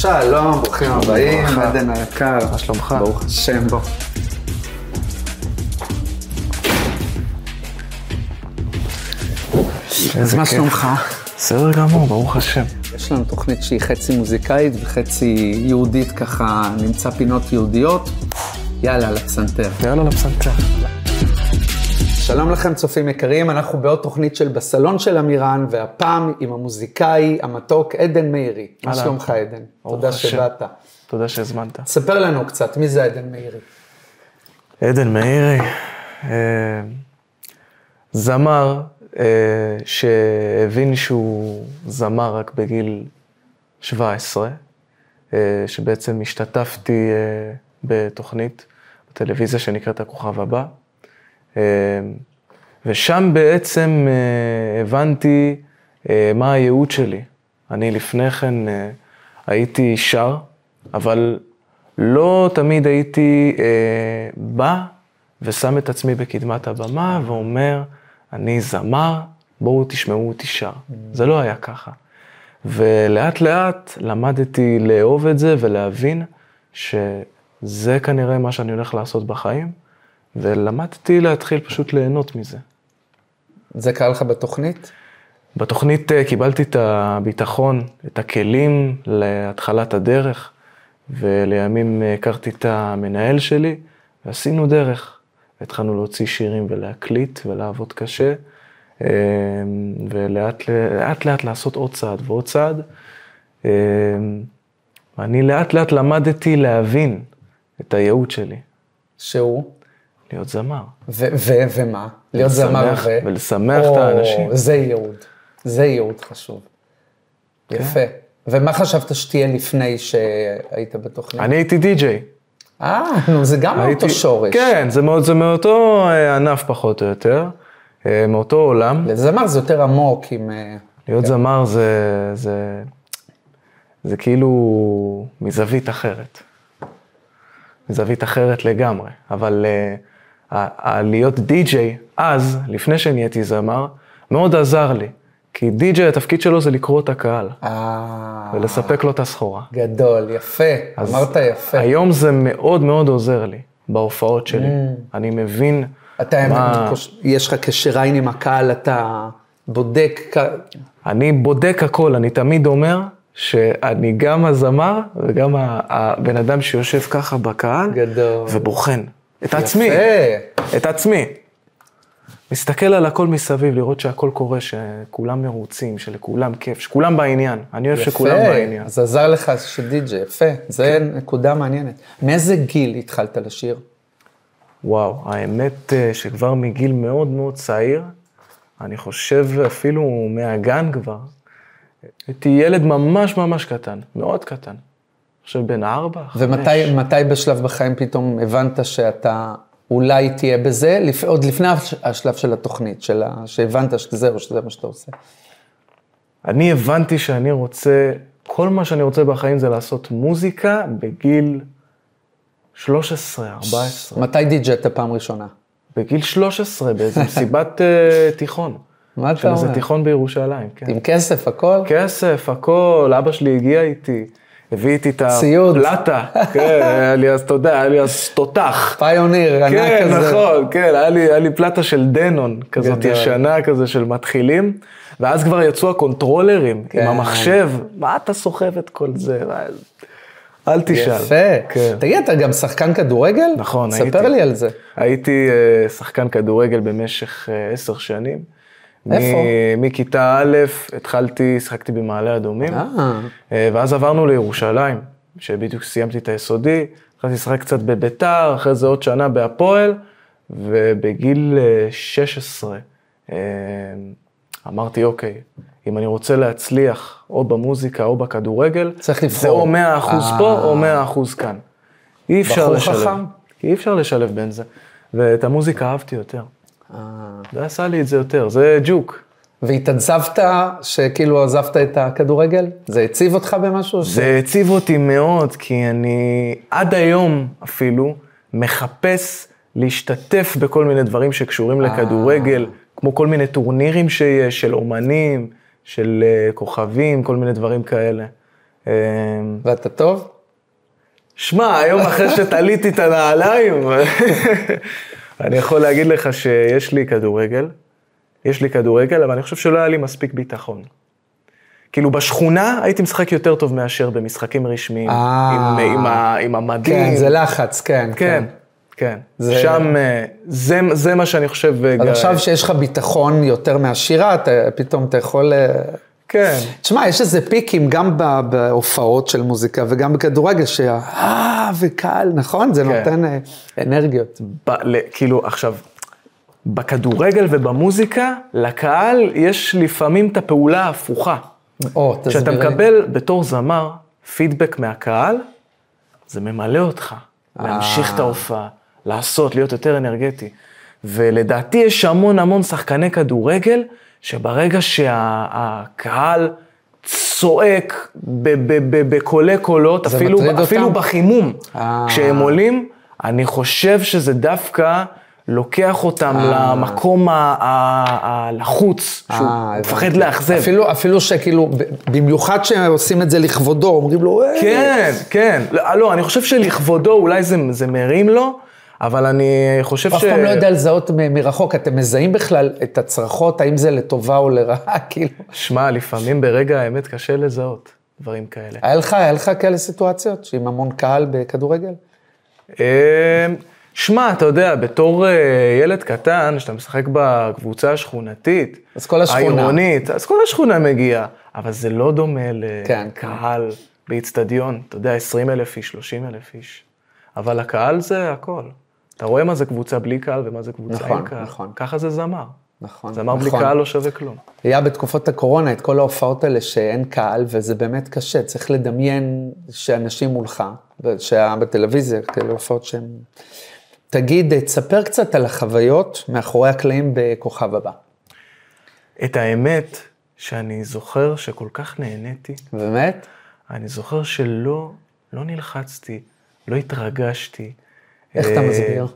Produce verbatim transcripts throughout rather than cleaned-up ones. שלום, ברוכים הבאים, עדן היקר. מה שלומך? ברוך השם. בוא. אז מה שלומך? בסדר גמור, ברוך השם. יש לנו תוכנית שהיא חצי מוזיקאית וחצי יהודית, ככה נמצא פינות יהודיות. יאללה לפסנתר. יאללה לפסנתר. שלום לכם צופים יקרים, אנחנו בעוד תוכנית של בסלון של עמירן, והפעם עם המוזיקאי המתוק עדן מאירי. מה שלומך עדן? תודה שבאת. תודה שהזמנת. ספר לנו קצת, מי זה עדן מאירי? עדן מאירי, זמר שהבין שהוא זמר רק בגיל שבע עשרה, שבעצם השתתפתי בתוכנית בטלוויזיה שנקראת הכוכב הבא, ושם בעצם הבנתי מה הייעוד שלי. אני לפני כן הייתי שר, אבל לא תמיד הייתי בא ושם את עצמי בקדמת הבמה ואומר, אני זמר, בואו תשמעו אותי שר. זה לא היה ככה. ולאט לאט למדתי לאהוב את זה ולהבין שזה כנראה מה שאני הולך לעשות בחיים, ולמדתי להתחיל פשוט ליהנות מזה. זה קרה לך בתוכנית? בתוכנית קיבלתי את הביטחון, את הכלים להתחלת הדרך, ולימים הכרתי את המנהל שלי, ועשינו דרך. התחלנו להוציא שירים ולהקליט ולעבוד קשה, ולאט לאט, לאט לעשות עוד צעד ועוד צעד. אני לאט לאט למדתי להבין את הייעוד שלי. שהוא? להיות זמר. ו- ו- ומה? להיות זמר ו... ולשמח או, את האנשים. זה ייעוד. זה ייעוד חשוב. כן. יפה. ומה חשבת שתהיה לפני שהיית בתוכנית? אני הייתי די-ג'יי. אה, נו, זה גם הייתי, מאותו שורש. כן, זה, מאוד, זה מאותו ענף פחות או יותר, מאותו עולם. לזמר זה יותר עמוק עם... להיות כן. זמר זה, זה, זה כאילו מזווית אחרת. מזווית אחרת לגמרי, אבל... להיות די-ג'יי, אז, לפני שנהייתי זמר, מאוד עזר לי. כי די-ג'יי, התפקיד שלו זה לקרוא את הקהל. ולספק לו את הסחורה. גדול, יפה. אמרת יפה. היום זה מאוד מאוד עוזר לי, בהופעות שלי. אני מבין מה... יש לך קשר עין עם הקהל, אתה בודק... אני בודק הכל, אני תמיד אומר... שאני גם הזמר, וגם הבן אדם שיושב ככה בקהל, ובוחן. את עצמי, את עצמי. מסתכל על הכל מסביב, לראות שהכל קורה, שכולם מרוצים, שלכולם כיף, שכולם בעניין. אני אוהב שכולם בעניין. אז עזר לך שדיג'י, יפה. זה נקודה מעניינת. מאיזה גיל התחלת לשיר? וואו, האמת שכבר מגיל מאוד מאוד צעיר, אני חושב אפילו מהגן כבר, הייתי ילד ממש ממש קטן, מאוד קטן. עכשיו בין ארבע, חמש. ומתי בשלב בחיים פתאום הבנת שאתה אולי תהיה בזה, עוד לפני השלב של התוכנית, שהבנת שזה או שזה מה שאתה עושה? אני הבנתי שאני רוצה, כל מה שאני רוצה בחיים זה לעשות מוזיקה בגיל שלוש עשרה, ארבע עשרה. מתי דיג'יית פעם ראשונה? בגיל שלוש עשרה, באיזו מסיבת תיכון. מה אתה אומר? שזה תיכון בירושלים, כן. עם כסף, הכל? כסף, הכל. אבא שלי הגיע איתי. הביא איתי את הפלטה, כן, היה לי אז תודה, היה לי אז תותח. פיוניר, ענק כזה. כן, נכון, כן, היה לי פלטה של דנון, כזאת ישנה כזה של מתחילים, ואז כבר יצאו הקונטרולרים עם המחשב, מה אתה סוחב את כל זה? אל תשאל. יפה. תגיד, אתה גם שחקן כדורגל? נכון, הייתי. ספר לי על זה. הייתי שחקן כדורגל במשך עשר שנים, איפה? מכיתה א', התחלתי, שחקתי במעלה אדומים, ואז עברנו לירושלים, שבדיוק סיימתי את היסודי, התחלתי לשחק קצת בביתר, אחרי זה עוד שנה בהפועל, ובגיל שש עשרה אמרתי, אוקיי, אם אני רוצה להצליח או במוזיקה או בכדורגל, זה או מאה אחוז פה או מאה אחוז כאן. אי אפשר לשלב. אי אפשר לשלב בין זה. ואת המוזיקה אהבתי יותר. זה עשה לי את זה יותר, זה ג'וק. והתעצבת שכאילו עזבת את הכדורגל? זה הציב אותך במשהו? זה הציב אותי מאוד, כי אני עד היום אפילו מחפש להשתתף בכל מיני דברים שקשורים לכדורגל, כמו כל מיני טורנירים שיש, של אומנים, של כוכבים, כל מיני דברים כאלה. ואתה טוב? שמע, היום אחרי שתליתי את הנעליים, אני יכול להגיד לך שיש לי כדורגל, יש לי כדורגל, אבל אני חושב שלא היה לי מספיק ביטחון. כאילו בשכונה הייתי משחק יותר טוב מאשר במשחקים רשמיים, עם המדים. כן, זה לחץ, כן. כן, כן. שם, זה מה שאני חושב... אז עכשיו שיש לך ביטחון יותר מהשירה, פתאום אתה יכול... כן. תשמע, יש איזה פיקים גם בהופעות של מוזיקה וגם בכדורגל, שאה, וקהל, נכון? זה נותן אנרגיות. כאילו, עכשיו... בכדורגל ובמוזיקה, לקהל יש לפעמים את הפעולה ההפוכה. או, תסבירי. כשאתה מקבל בתור זמר פידבק מהקהל, זה ממלא אותך. להמשיך את ההופעה, לעשות, להיות יותר אנרגטי. ולדעתי יש המון המון שחקני כדורגל, שברגע שהקהל צועק בקולי קולות, אפילו בחימום, כשהם עולים, אני חושב שזה דווקא... לוקח אותם למקום הלחוץ, שהוא מפחד לאכזב. אפילו שכאילו, במיוחד שעושים את זה לכבודו, אומרים לו, אה... כן, כן. לא, אני חושב שלכבודו, אולי זה מרים לו, אבל אני חושב ש... אף פעם לא יודע לזהות מרחוק, אתם מזהים בכלל את הצרכות, האם זה לטובה או לרעה, כאילו. שמע, לפעמים ברגע האמת קשה לזהות דברים כאלה. היה לך, היה לך כאלה סיטואציות, שעם המון קהל בכדורגל? אה... שמע, אתה יודע, בתור ילד קטן, שאתה משחק בקבוצה השכונתית, אז כל השכונה. העירונית, אז כל השכונה מגיעה, אבל זה לא דומה לקהל באצטדיון, אתה יודע, עשרים אלף איש, שלושים אלף איש, אבל הקהל זה הכל. אתה רואה מה זה קבוצה בלי קהל ומה זה קבוצה עם קהל. ככה זה זמר. נכון. זמר בלי קהל לא שווה כלום. היה בתקופות הקורונה את כל ההופעות האלה שאין קהל, וזה באמת קשה, צריך לדמיין שאנשים מולך, שבטלוויזיה, כאלה הופעות שהם... תגיד, תספר קצת על החוויות מאחורי הקלעים בכוכב הבא. את האמת שאני זוכר שכל כך נהניתי. באמת? אני זוכר שלא לא נלחצתי, לא התרגשתי. איך אתה מסביר?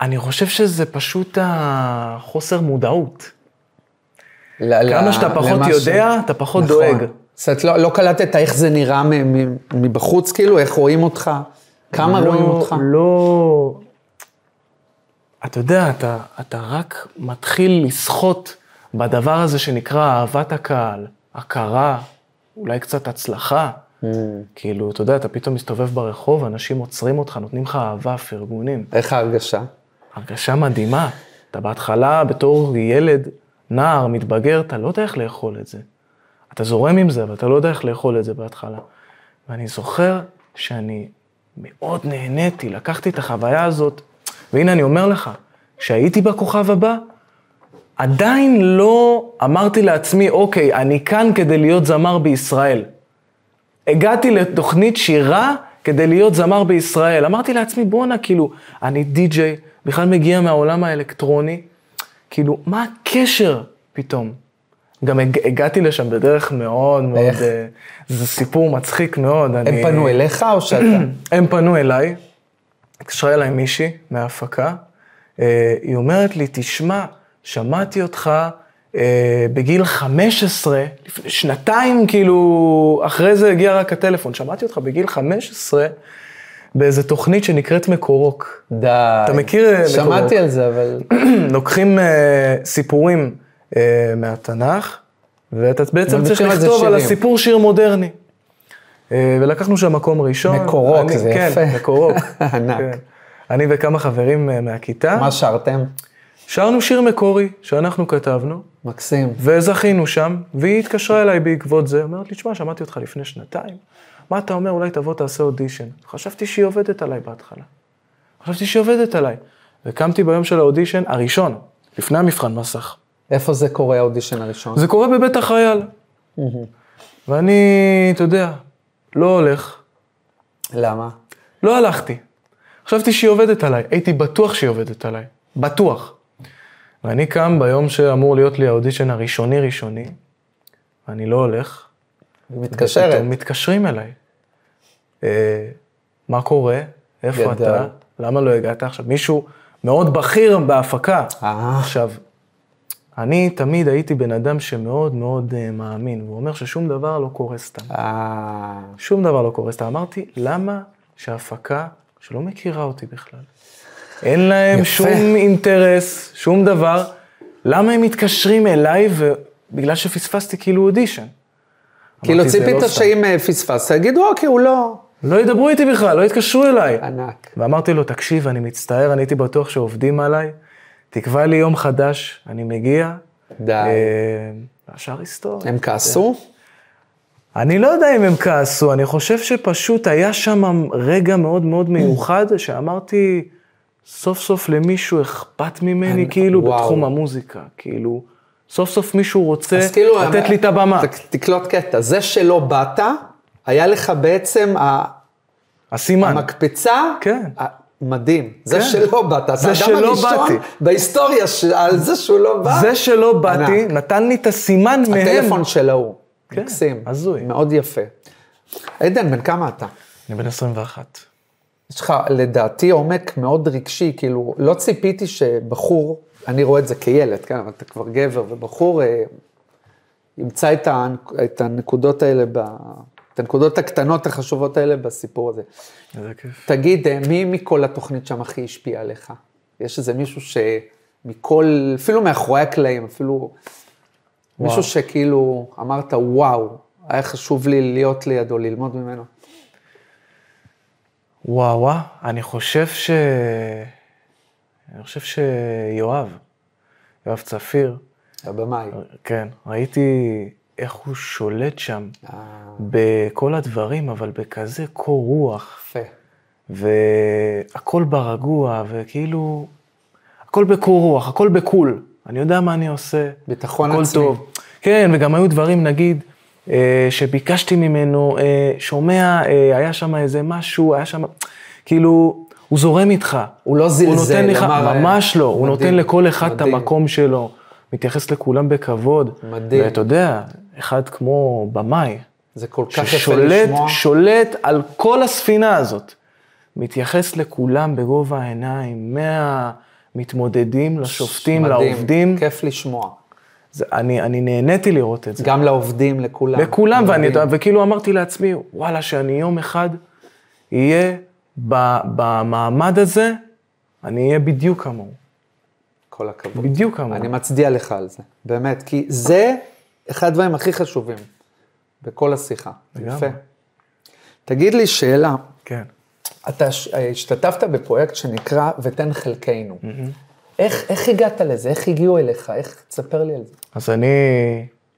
אני חושב שזה פשוט החוסר מודעות. כמה שאתה פחות יודע, אתה פחות דואג. זאת לא קלטת איך זה נראה מבחוץ, כאילו, איך רואים אותך, כמה רואים אותך. לא... אתה יודע, אתה, אתה רק מתחיל לשחות בדבר הזה שנקרא אהבת הקהל, הכרה, אולי קצת הצלחה. Mm. כאילו, אתה יודע, אתה פתאום מסתובב ברחוב, אנשים עוצרים אותך, נותנים לך אהבה, פרגונים. איך ההרגשה? הרגשה מדהימה. אתה בהתחלה, בתור ילד, נער, מתבגר, אתה לא יודע איך לאכול את זה. אתה זורם עם זה, אבל אתה לא יודע איך לאכול את זה בהתחלה. ואני זוכר שאני מאוד נהניתי, לקחתי את החוויה הזאת, והנה אני אומר לך, כשהייתי בכוכב הבא, עדיין לא אמרתי לעצמי, אוקיי, אני כאן כדי להיות זמר בישראל. הגעתי לתוכנית שירה כדי להיות זמר בישראל. אמרתי לעצמי, בונה, כאילו, אני די-ג'יי, בכלל מגיע מהעולם האלקטרוני, כאילו, מה הקשר פתאום? גם הגעתי לשם בדרך מאוד מאוד, זה סיפור מצחיק מאוד. הם פנו אליך או שאתה? הם פנו אליי. התקשרה אליי מישהי מההפקה, היא אומרת לי, תשמע, שמעתי אותך בגיל חמש עשרה, שנתיים כאילו, אחרי זה הגיע רק הטלפון, שמעתי אותך בגיל חמש עשרה, באיזו תוכנית שנקראת מקורוק. די. אתה מכיר מקורוק? שמעתי על זה, אבל... לוקחים סיפורים מהתנ"ך, ואתה בעצם צריך לכתוב על הסיפור שיר מודרני. ולקחנו שם מקום ראשון. מקורוק, אני, זה כן, יפה. כן, מקורוק. ענק. כן. אני וכמה חברים מהכיתה. מה שרתם? שרנו שיר מקורי, שאנחנו כתבנו. מקסים. וזכינו שם, והיא התקשרה אליי בעקבות זה. אומרת לי, תשמע, שמעתי אותך לפני שנתיים. מה אתה אומר? אולי תבוא תעשה אודישן. חשבתי שהיא עובדת עליי בהתחלה. חשבתי שהיא עובדת עליי. וקמתי ביום של האודישן הראשון, לפני המבחן מסך. איפה זה קורה, האודישן הראשון? זה קורה בבית החייל. ואני, אתה יודע, לא הולך. למה? לא הלכתי. חשבתי שהיא עובדת עליי. הייתי בטוח שהיא עובדת עליי. בטוח. ואני קם ביום שאמור להיות לי האודישן הראשוני ראשוני, ואני לא הולך. מתקשרת. ופתאום מתקשרים אליי. אה, מה קורה? איפה גדל. אתה? למה לא הגעת? עכשיו, מישהו מאוד בכיר בהפקה. עכשיו, אני תמיד הייתי בן אדם שמאוד מאוד מאמין, והוא אומר ששום דבר לא קורה סתם. שום דבר לא קורה סתם. אמרתי, למה שההפקה שלא מכירה אותי בכלל, אין להם שום אינטרס, שום דבר, למה הם מתקשרים אליי ובגלל שפספסתי כאילו אודישן? כאילו ציפית שאם פספסת, תגידו, אוקיי, הוא לא... לא ידברו איתי בכלל, לא יתקשרו אליי. ענק. ואמרתי לו, תקשיב, אני מצטער, אני הייתי בטוח שעובדים עליי, תקבע לי יום חדש, אני מגיע. די. השאר היסטוריה. הם כעסו? אני לא יודע אם הם כעסו, אני חושב שפשוט היה שם רגע מאוד מאוד מיוחד, שאמרתי, סוף סוף למישהו אכפת ממני, כאילו בתחום המוזיקה, כאילו, סוף סוף מישהו רוצה לתת לי את הבמה. תקלוט קטע, זה שלא באת, היה לך בעצם הסימן. המקפצה? כן. מדהים. זה שלא באת. אתה אדם הראשון בהיסטוריה על זה שהוא לא בא. זה שלא באתי, נתן לי את הסימן מהם. הטלפון שלו. מקסים. עזוי. מאוד יפה. עדן, בן כמה אתה? אני בן עשרים ואחת. יש לך לדעתי עומק מאוד רגשי, כאילו לא ציפיתי שבחור, אני רואה את זה כילד, כן, אבל אתה כבר גבר ובחור, ימצא את הנקודות האלה ב... את הנקודות הקטנות החשובות האלה בסיפור הזה. זה כיף. תגיד, מי מכל התוכנית שם הכי השפיע עליך? יש איזה מישהו שמכל, אפילו מאחורי הקלעים, אפילו וואו. מישהו שכאילו אמרת, וואו, היה חשוב לי להיות לידו, ללמוד ממנו. וואו, וואו, אני חושב ש... אני חושב שיואב, יואב צפיר. הבמאי. כן, ראיתי... איך הוא שולט שם בכל הדברים, אבל בכזה קור רוח. יפה. והכל ברגוע, וכאילו, הכל בקור רוח, הכל בקול. אני יודע מה אני עושה. ביטחון עצמי. הכל טוב. כן, וגם היו דברים, נגיד, שביקשתי ממנו, שומע, היה שם איזה משהו, היה שם, כאילו, הוא זורם איתך. הוא לא זלזל. הוא נותן לך, ממש לא, הוא נותן לכל אחד את המקום שלו. מתייחס לכולם בכבוד. מדהים. ואתה יודע, אחד כמו במאי. זה כל כך יפה לשמוע. ששולט על כל הספינה הזאת. מתייחס לכולם בגובה העיניים, מהמתמודדים, לשופטים, מדהים. לעובדים. כיף לשמוע. זה, אני, אני נהניתי לראות את זה. גם לעובדים, לכולם. לכולם, ואני, וכאילו אמרתי לעצמי, וואלה, שאני יום אחד יהיה במעמד הזה, אני אהיה בדיוק כמוהו. כל הכבוד. בדיוק כמובן. אני מצדיע לך על זה, באמת, כי זה אחד הדברים הכי חשובים בכל השיחה. יפה. תגיד לי שאלה. כן. אתה השתתפת בפרויקט שנקרא ותן חלקנו. איך, איך הגעת לזה? איך הגיעו אליך? איך תספר לי על זה? אז אני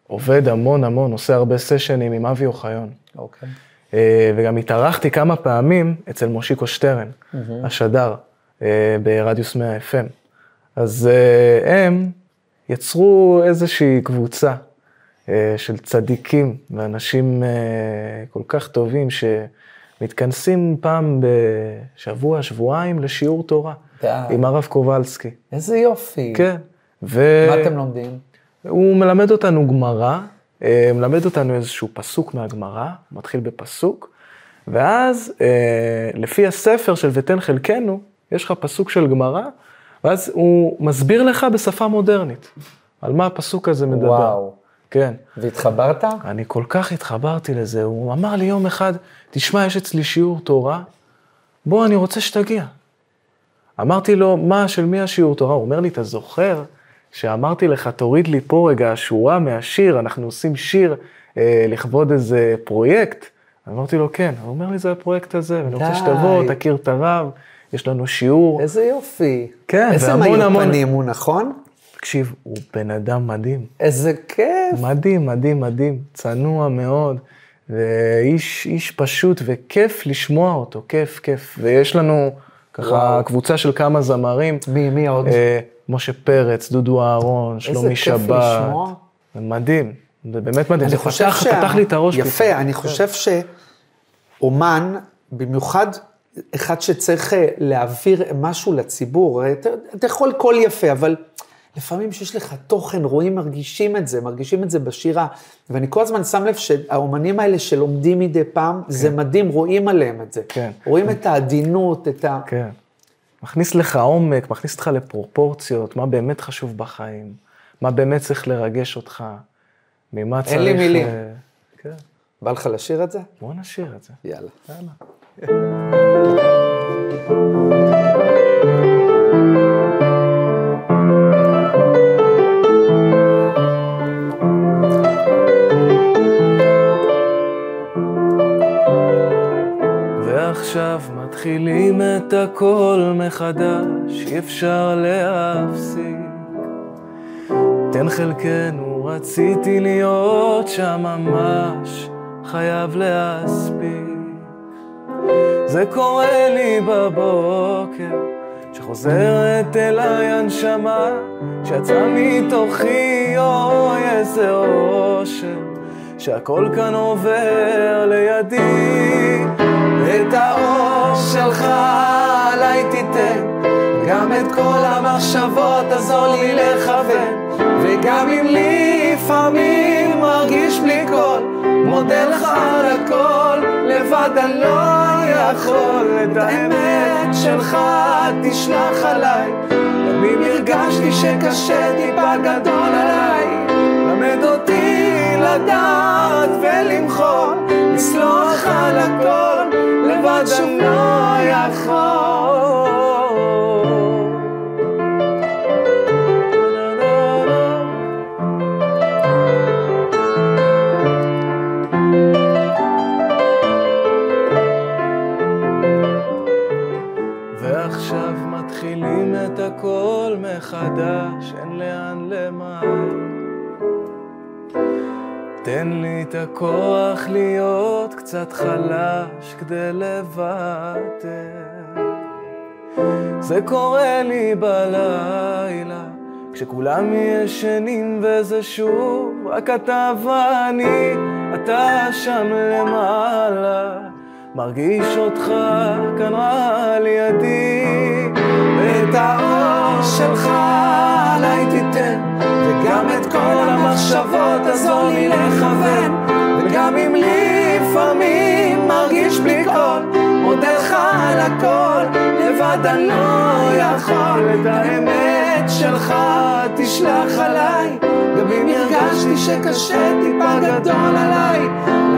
עובד המון המון, עושה הרבה סשנים עם אבי אוחיון. אוקיי. וגם התארחתי כמה פעמים אצל מושיקו שטרן, השדר, ברדיוס מאה אף אם. אז uh, הם יצרו איזושהי קבוצה uh, של צדיקים ואנשים uh, כל כך טובים שמתכנסים פעם בשבוע, שבועיים לשיעור תורה די. עם ערב קובלסקי. איזה יופי. כן. ו... מה אתם לומדים? הוא מלמד אותנו גמרא, uh, מלמד אותנו איזשהו פסוק מהגמרא, מתחיל בפסוק, ואז uh, לפי הספר של ותן חלקנו, יש לך פסוק של גמרא, ואז הוא מסביר לך בשפה מודרנית, על מה הפסוק הזה מדבר. וואו. כן. והתחברת? אני כל כך התחברתי לזה, הוא אמר לי יום אחד, תשמע, יש אצלי שיעור תורה, בוא, אני רוצה שתגיע. אמרתי לו, מה, של מי השיעור תורה? הוא אומר לי, אתה זוכר שאמרתי לך, תוריד לי פה רגע השורה מהשיר, אנחנו עושים שיר אה, לכבוד איזה פרויקט. אמרתי לו, כן, הוא אומר לי, זה הפרויקט הזה, ואני רוצה שתבוא, תכיר את הרב. יש לנו שיעור. איזה יופי. כן, והמון המון. פנים, הוא נכון? תקשיב, הוא בן אדם מדהים. איזה כיף. מדהים, מדהים, מדהים. צנוע מאוד. ואיש איש פשוט, וכיף לשמוע אותו, כיף, כיף. ויש לנו ככה קבוצה של כמה זמרים. מי, מי עוד? אה, משה פרץ, דודו אהרון, שלומי שבת. איזה כיף לשמוע. זה מדהים, זה באמת מדהים. זה פתח, ש... פתח לי את הראש. יפה, פתח. אני חושב שאומן, במיוחד... אחד שצריך להעביר משהו לציבור, אתה, אתה יכול כל יפה, אבל לפעמים שיש לך תוכן, רואים, מרגישים את זה, מרגישים את זה בשירה, ואני כל הזמן שם לב שהאומנים האלה שלומדים מדי פעם, כן. זה מדהים, רואים עליהם את זה. כן. רואים את העדינות, את ה... כן. מכניס לך עומק, מכניס לך לפרופורציות, מה באמת חשוב בחיים, מה באמת צריך לרגש אותך, ממה צריך... אין לי מילים. כן. בא לך לשיר את זה? בוא נשיר את זה. יאללה. יאללה. עכשיו מתחילים את הכל מחדש, אי אפשר להפסיק. תן חלקנו, רציתי להיות שם ממש, חייב להספיק. זה קורה לי בבוקר, שחוזרת אליי הנשמה, שיצא מתוכי, אוי איזה אושר, שהכל כאן עובר לידי. את האור שלך עליי תיתן, גם את כל המחשבות תעזור לי לכוון, וגם אם לפעמים מרגיש בלי קול, מודה לך על הכל, לבד אני לא יכול. את האמת שלך תשלח עליי, גם אם הרגשתי שקשה טיפה גדול עליי, למד אותי לדעת ולמחול, לסלוח על הכל, לבד שם לא יכול. ועכשיו מתחילים את הכל מחדש, אין לאן למעל. תן לי את הכוח להיות קצת חלש כדי לבטל. זה קורה לי בלילה כשכולם ישנים, וזה שוב רק אתה ואני, אתה שם למעלה, מרגיש אותך כאן על ידי. את האור שלך עליי תיתן, גם את כל המחשבות תעזור לי לכוון, וגם אם לפעמים מרגיש בלי קול, מודה לך על הכל, לבד אני לא יכול. את האמת שלך תשלח עליי, גם אם הרגשתי שקשה טיפה גדול עליי,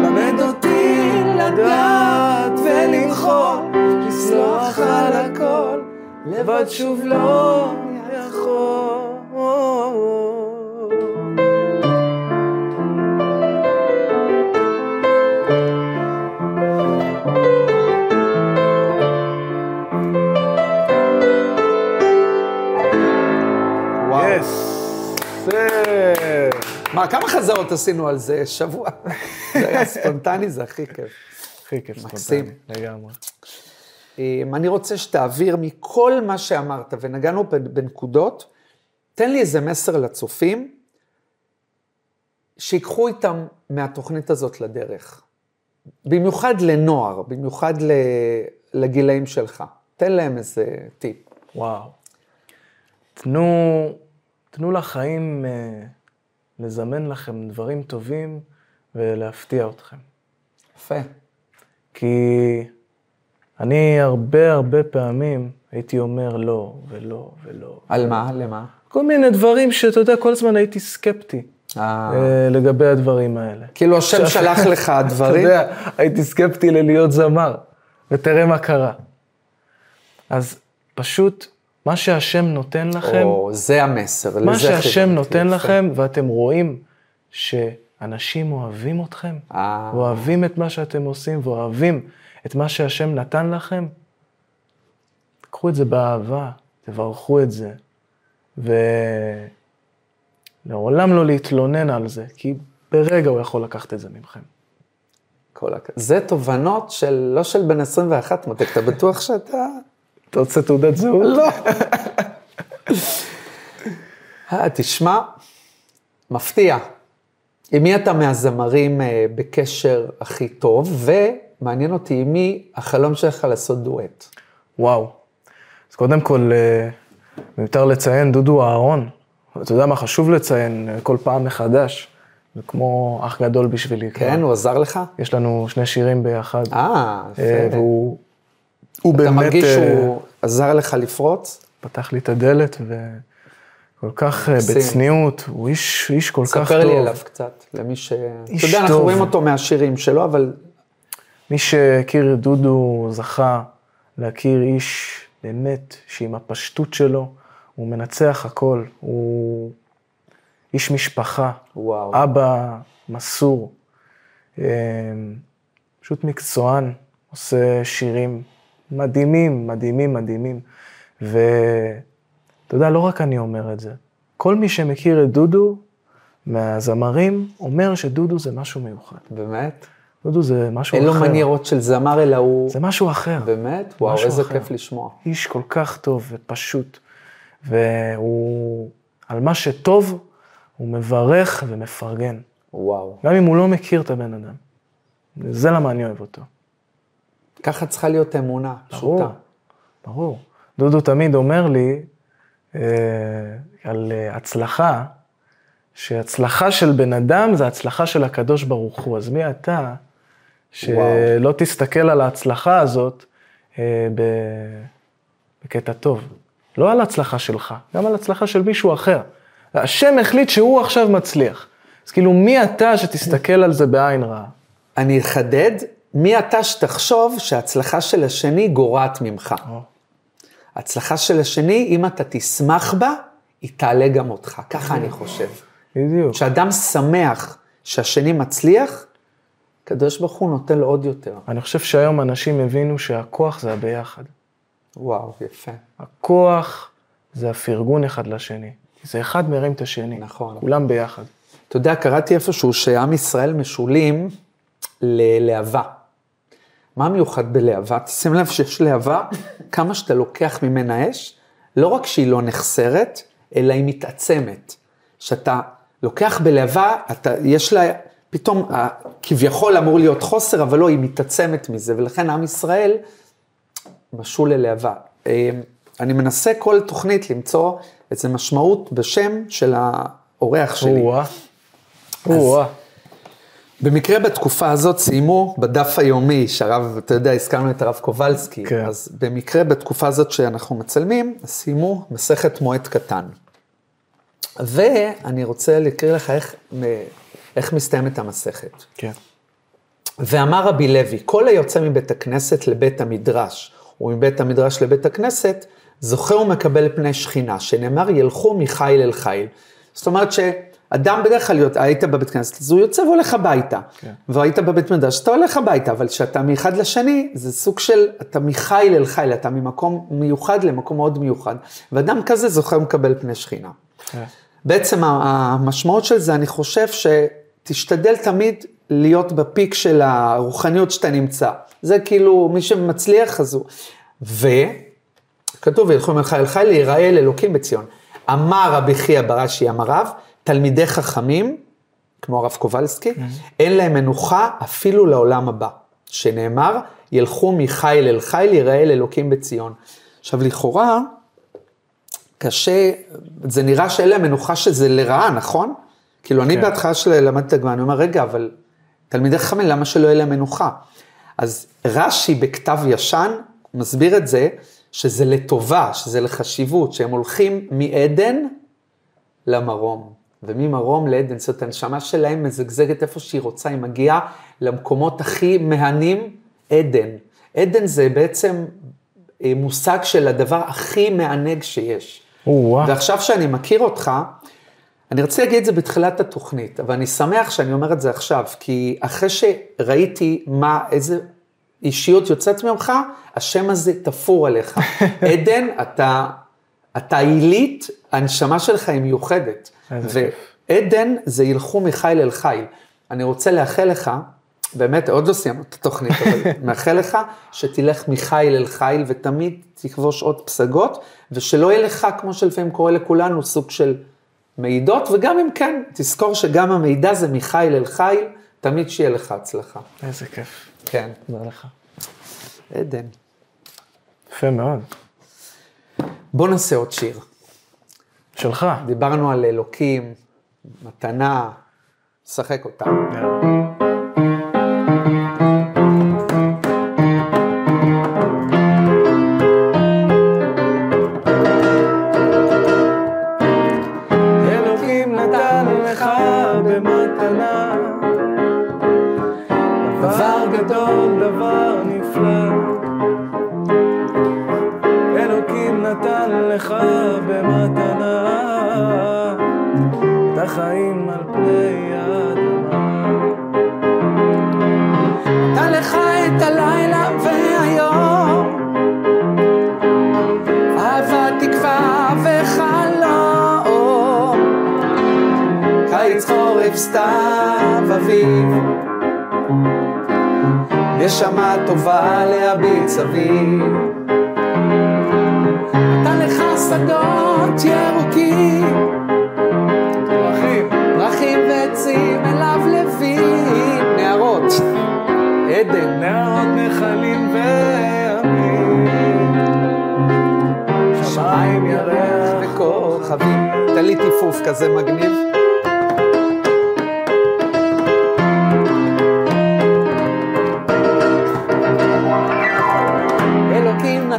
למד אותי לדעת ולמחול, לסלוח על הכל, לבד שוב לא יכול. מה, כמה חזרות עשינו על זה? שבוע. זה היה ספונטני, זה הכי כיף. הכי כיף ספונטני, לגמרי. אני רוצה שתעביר מכל מה שאמרת, ונגענו בנקודות, תן לי איזה מסר לצופים, שיקחו איתם מהתוכנית הזאת לדרך. במיוחד לנוער, במיוחד לגילאים שלך. תן להם איזה טיפ. וואו. תנו, תנו לחיים... לזמן לכם דברים טובים ולהפתיע אתכם. יפה. כי אני הרבה הרבה פעמים הייתי אומר לא ולא ולא. על מה? למה? כל מיני דברים שאתה יודע, כל הזמן הייתי סקפטי לגבי הדברים האלה. כאילו השם שלח לך הדברים? אתה יודע, הייתי סקפטי ללהיות זמר, ותראה מה קרה. אז פשוט... מה שהשם נותן לכם, או, זה המסר, מה שהשם נותן לכם, ואתם רואים שאנשים אוהבים אתכם, אוהבים את מה שאתם עושים, ואוהבים את מה שהשם נתן לכם, תקחו את זה באהבה, תברכו את זה, ולעולם לא להתלונן על זה, כי ברגע הוא יכול לקחת את זה ממכם. זה תובנות של, לא של בן עשרים ואחת, מתק, אתה בטוח שאתה... אתה רוצה תעודת זהות? לא. תשמע, מפתיע. עם מי אתה מהזמרים בקשר הכי טוב, ומעניין אותי עם מי החלום שלך לעשות דואט. וואו. אז קודם כל, מיותר לציין דודו אהרון. אתה יודע מה חשוב לציין כל פעם מחדש? זה כמו אח גדול בשבילי. כן, הוא עזר לך? יש לנו שני שירים ביחד. אה, יפה. והוא... אתה באמת, מרגיש שהוא uh, עזר לך לפרוץ? פתח לי את הדלת כל כך בצניעות, הוא איש, איש כל כך טוב. ספר לי אליו קצת, למי ש... אתה יודע, אנחנו רואים אותו מהשירים שלו, אבל... מי שהכיר את דודו זכה להכיר איש באמת, שעם הפשטות שלו, הוא מנצח הכל, הוא איש משפחה, וואו. אבא מסור, פשוט מקצוען, עושה שירים מדהימים, מדהימים, מדהימים, ו... אתה יודע, לא רק אני אומר את זה. כל מי שמכיר את דודו, מהזמרים, אומר שדודו זה משהו מיוחד. באמת? דודו זה משהו אחר. אין לו מנירות של זמר, אלא הוא... זה משהו אחר. באמת? וואו, איזה כיף לשמוע. איש כל כך טוב ופשוט. והוא, על מה שטוב, הוא מברך ומפרגן. וואו. גם אם הוא לא מכיר את הבן אדם. זה למה אני אוהב אותו. ככה צריכה להיות אמונה, ברור, פשוטה. ברור. דודו תמיד אומר לי, על הצלחה, שהצלחה של בן אדם זה הצלחה של הקדוש ברוך הוא. אז מי אתה שלא תסתכל על ההצלחה הזאת בקטע טוב? לא על ההצלחה שלך, גם על ההצלחה של מישהו אחר. השם החליט שהוא עכשיו מצליח. אז כאילו מי אתה שתסתכל על זה בעין רעה? אני אחדד, מי אתה שתחשוב שההצלחה של השני גורעת ממך? הצלחה של השני, אם אתה תשמח בה, היא תעלה גם אותך. ככה אני חושב. בדיוק. כשאדם שמח שהשני מצליח, הקדוש ברוך הוא נותן לו עוד יותר. אני חושב שהיום אנשים הבינו שהכוח זה הביחד. וואו, יפה. הכוח זה הפרגון אחד לשני. זה אחד מרים את השני. נכון. כולם ביחד. אתה יודע, קראתי איפשהו שעם ישראל משולים ללהבה. מה מיוחד בלהבה? תשים לב שיש להבה, כמה שאתה לוקח ממנה אש, לא רק שהיא לא נחסרת, אלא היא מתעצמת. שאתה לוקח בלהבה, אתה, יש לה, פתאום, כביכול אמור להיות חוסר, אבל לא, היא מתעצמת מזה, ולכן עם ישראל משול ללהבה. אני מנסה כל תוכנית למצוא איזו משמעות בשם של האורח שלי. או-אה. או-אה. במקרה בתקופה הזאת סיימו בדף היומי, שהרב, אתה יודע, הזכרנו את ערב קובלסקי, כן. אז במקרה בתקופה הזאת שאנחנו מצלמים, סיימו מסכת מועד קטן. ואני רוצה לקריא לך איך, איך מסתיימת המסכת. כן. ואמר רבי לוי, כל היוצא מבית הכנסת לבית המדרש, ומבית המדרש לבית הכנסת, זוכה ומקבל פני שכינה, שנאמר ילכו מחיל אל חיל. זאת אומרת ש... אדם בדרך כלל, היית בבית כנסת, אז הוא יוצא והולך הביתה. כן. והיית בבית מדרש, אתה הולך הביתה, אבל כשאתה מאחד לשני, זה סוג של, אתה מחיל אל חיל, אתה ממקום מיוחד למקום מאוד מיוחד. ואדם כזה זוכה ומקבל פני שכינה. כן. בעצם המשמעות של זה, אני חושב שתשתדל תמיד להיות בפיק של הרוחניות שאתה נמצא. זה כאילו, מי שמצליח אז הוא. וכתוב, ילכו אל חיל אל חיל, להיראה אל אלוקים בציון. אמר רבי חייא ברש"י אמר רב, תלמידי חכמים, כמו הרב קובלסקי, אין להם מנוחה אפילו לעולם הבא, שנאמר, ילכו מחיל אל חיל, יראה אל אלוקים בציון. עכשיו, לכאורה, קשה, זה נראה שאין להם מנוחה שזה לרעה, נכון? כאילו, אני בהתחלה שלמדתי את הגמרא, אני אומר, רגע, אבל תלמידי חכמים, למה שלא אין להם מנוחה? אז רש"י בכתב ישן מסביר את זה, שזה לטובה, שזה לחשיבות, שהם הולכים מעדן למרום. וממרום לעדן, זאת הנשמה שלהם מזגזגת איפה שהיא רוצה, היא מגיעה למקומות הכי מהנים, עדן. עדן זה בעצם מושג של הדבר הכי מענג שיש. ועכשיו שאני מכיר אותך, אני רוצה להגיד את זה בתחילת התוכנית, אבל אני שמח שאני אומר את זה עכשיו, כי אחרי שראיתי מה, איזה אישיות יוצאת ממך, השם הזה תפור עליך. עדן, אתה... אתה עילית, הנשמה שלך היא מיוחדת. ועדן זה ילכו מחיל אל חיל. אני רוצה לאחל לך, באמת עוד לא סיימנו את התוכנית, אבל מאחל לך שתלך מחיל אל חיל, ותמיד תכבוש עוד פסגות, ושלא יהיה לך, כמו שלפעמים קורא לכולנו, סוג של מידות, וגם אם כן, תזכור שגם המידע זה מחיל אל חיל, תמיד שיהיה לך הצלחה. איזה כיף. כן. תודה לך. עדן. יפה מאוד. בוא נעשה עוד שיר. שלך. דיברנו על אלוקים, מתנה, שחק אותה. פנה, דבר גדול, דבר נפלא, אלוקים נתן לך במתנה, את החיים על פני האדמה. נתן לך את הלילה והיום, אהבה, תקווה וחלום, קיץ, חורף, סתיו, אביב, נשמה טובה להביט סביב. נתן לך שדות ירוקים, דרכים, דרכים ועצים, אליו לוים, נערות, עדן, נערות, נחלים ועמים, שמיים, ירח וכוכבים. תן לי טיפוף כזה מגניב.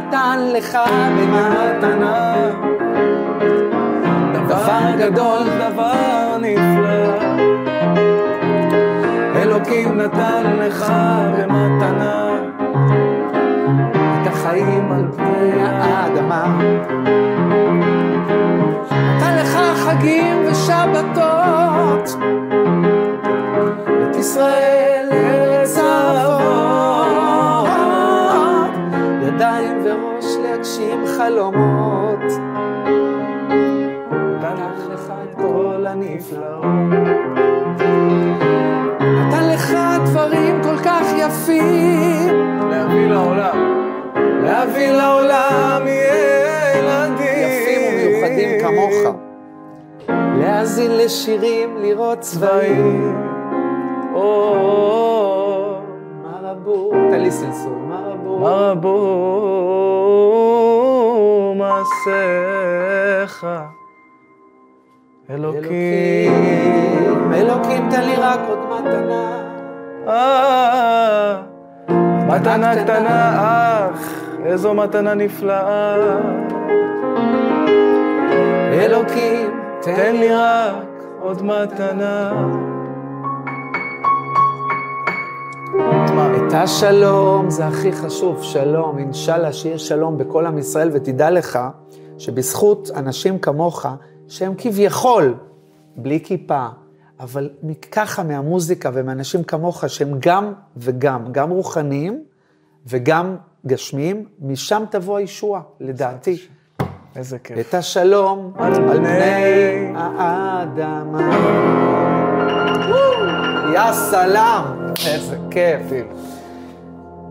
נתן לך במתנה, דבר גדול, דבר נפלא, אלוקים נתן לך במתנה, את החיים על פני האדמה. נתן לך חגים ושבתות, את ישראל ארץ אבות, ידיים וראש להגשים חלומות, נתן לך את כל הנפלאות. נתן לך דברים כל כך יפים, להביא לעולם, להביא לעולם ילדים יפים ומיוחדים כמוך, להאזין לשירים, לראות צבעים. או מה רבו, תלי סלסול, מה רבו, מה רבו מעשיך, אלוקים, אלוקים תן לי רק עוד מתנה, מתנה קטנה, אך איזו מתנה נפלאה. אלוקים תן לי רק עוד מתנה, את השלום, זה הכי חשוב, שלום, אינשאללה שיהיה שלום בכל עם ישראל. ותדע לך שבזכות אנשים כמוך, שהם כביכול בלי כיפה, אבל ככה מהמוזיקה ומאנשים כמוך שהם גם וגם, גם רוחניים וגם גשמיים, משם תבוא הישועה, לדעתי. איזה כיף. את השלום על פני האדמה. יא סלאם. איזה כיף.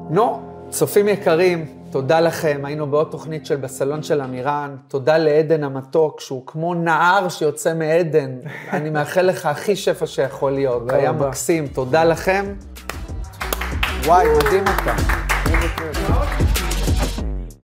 נו, צופים יקרים, תודה לכם. היינו בעוד תוכנית של בסלון של עמירן. תודה לעדן המתוק, שהוא כמו נער שיוצא מעדן. אני מאחל לך הכי שפע שיכול להיות. היה מקסים. תודה לכם. וואי, מדהים אותם.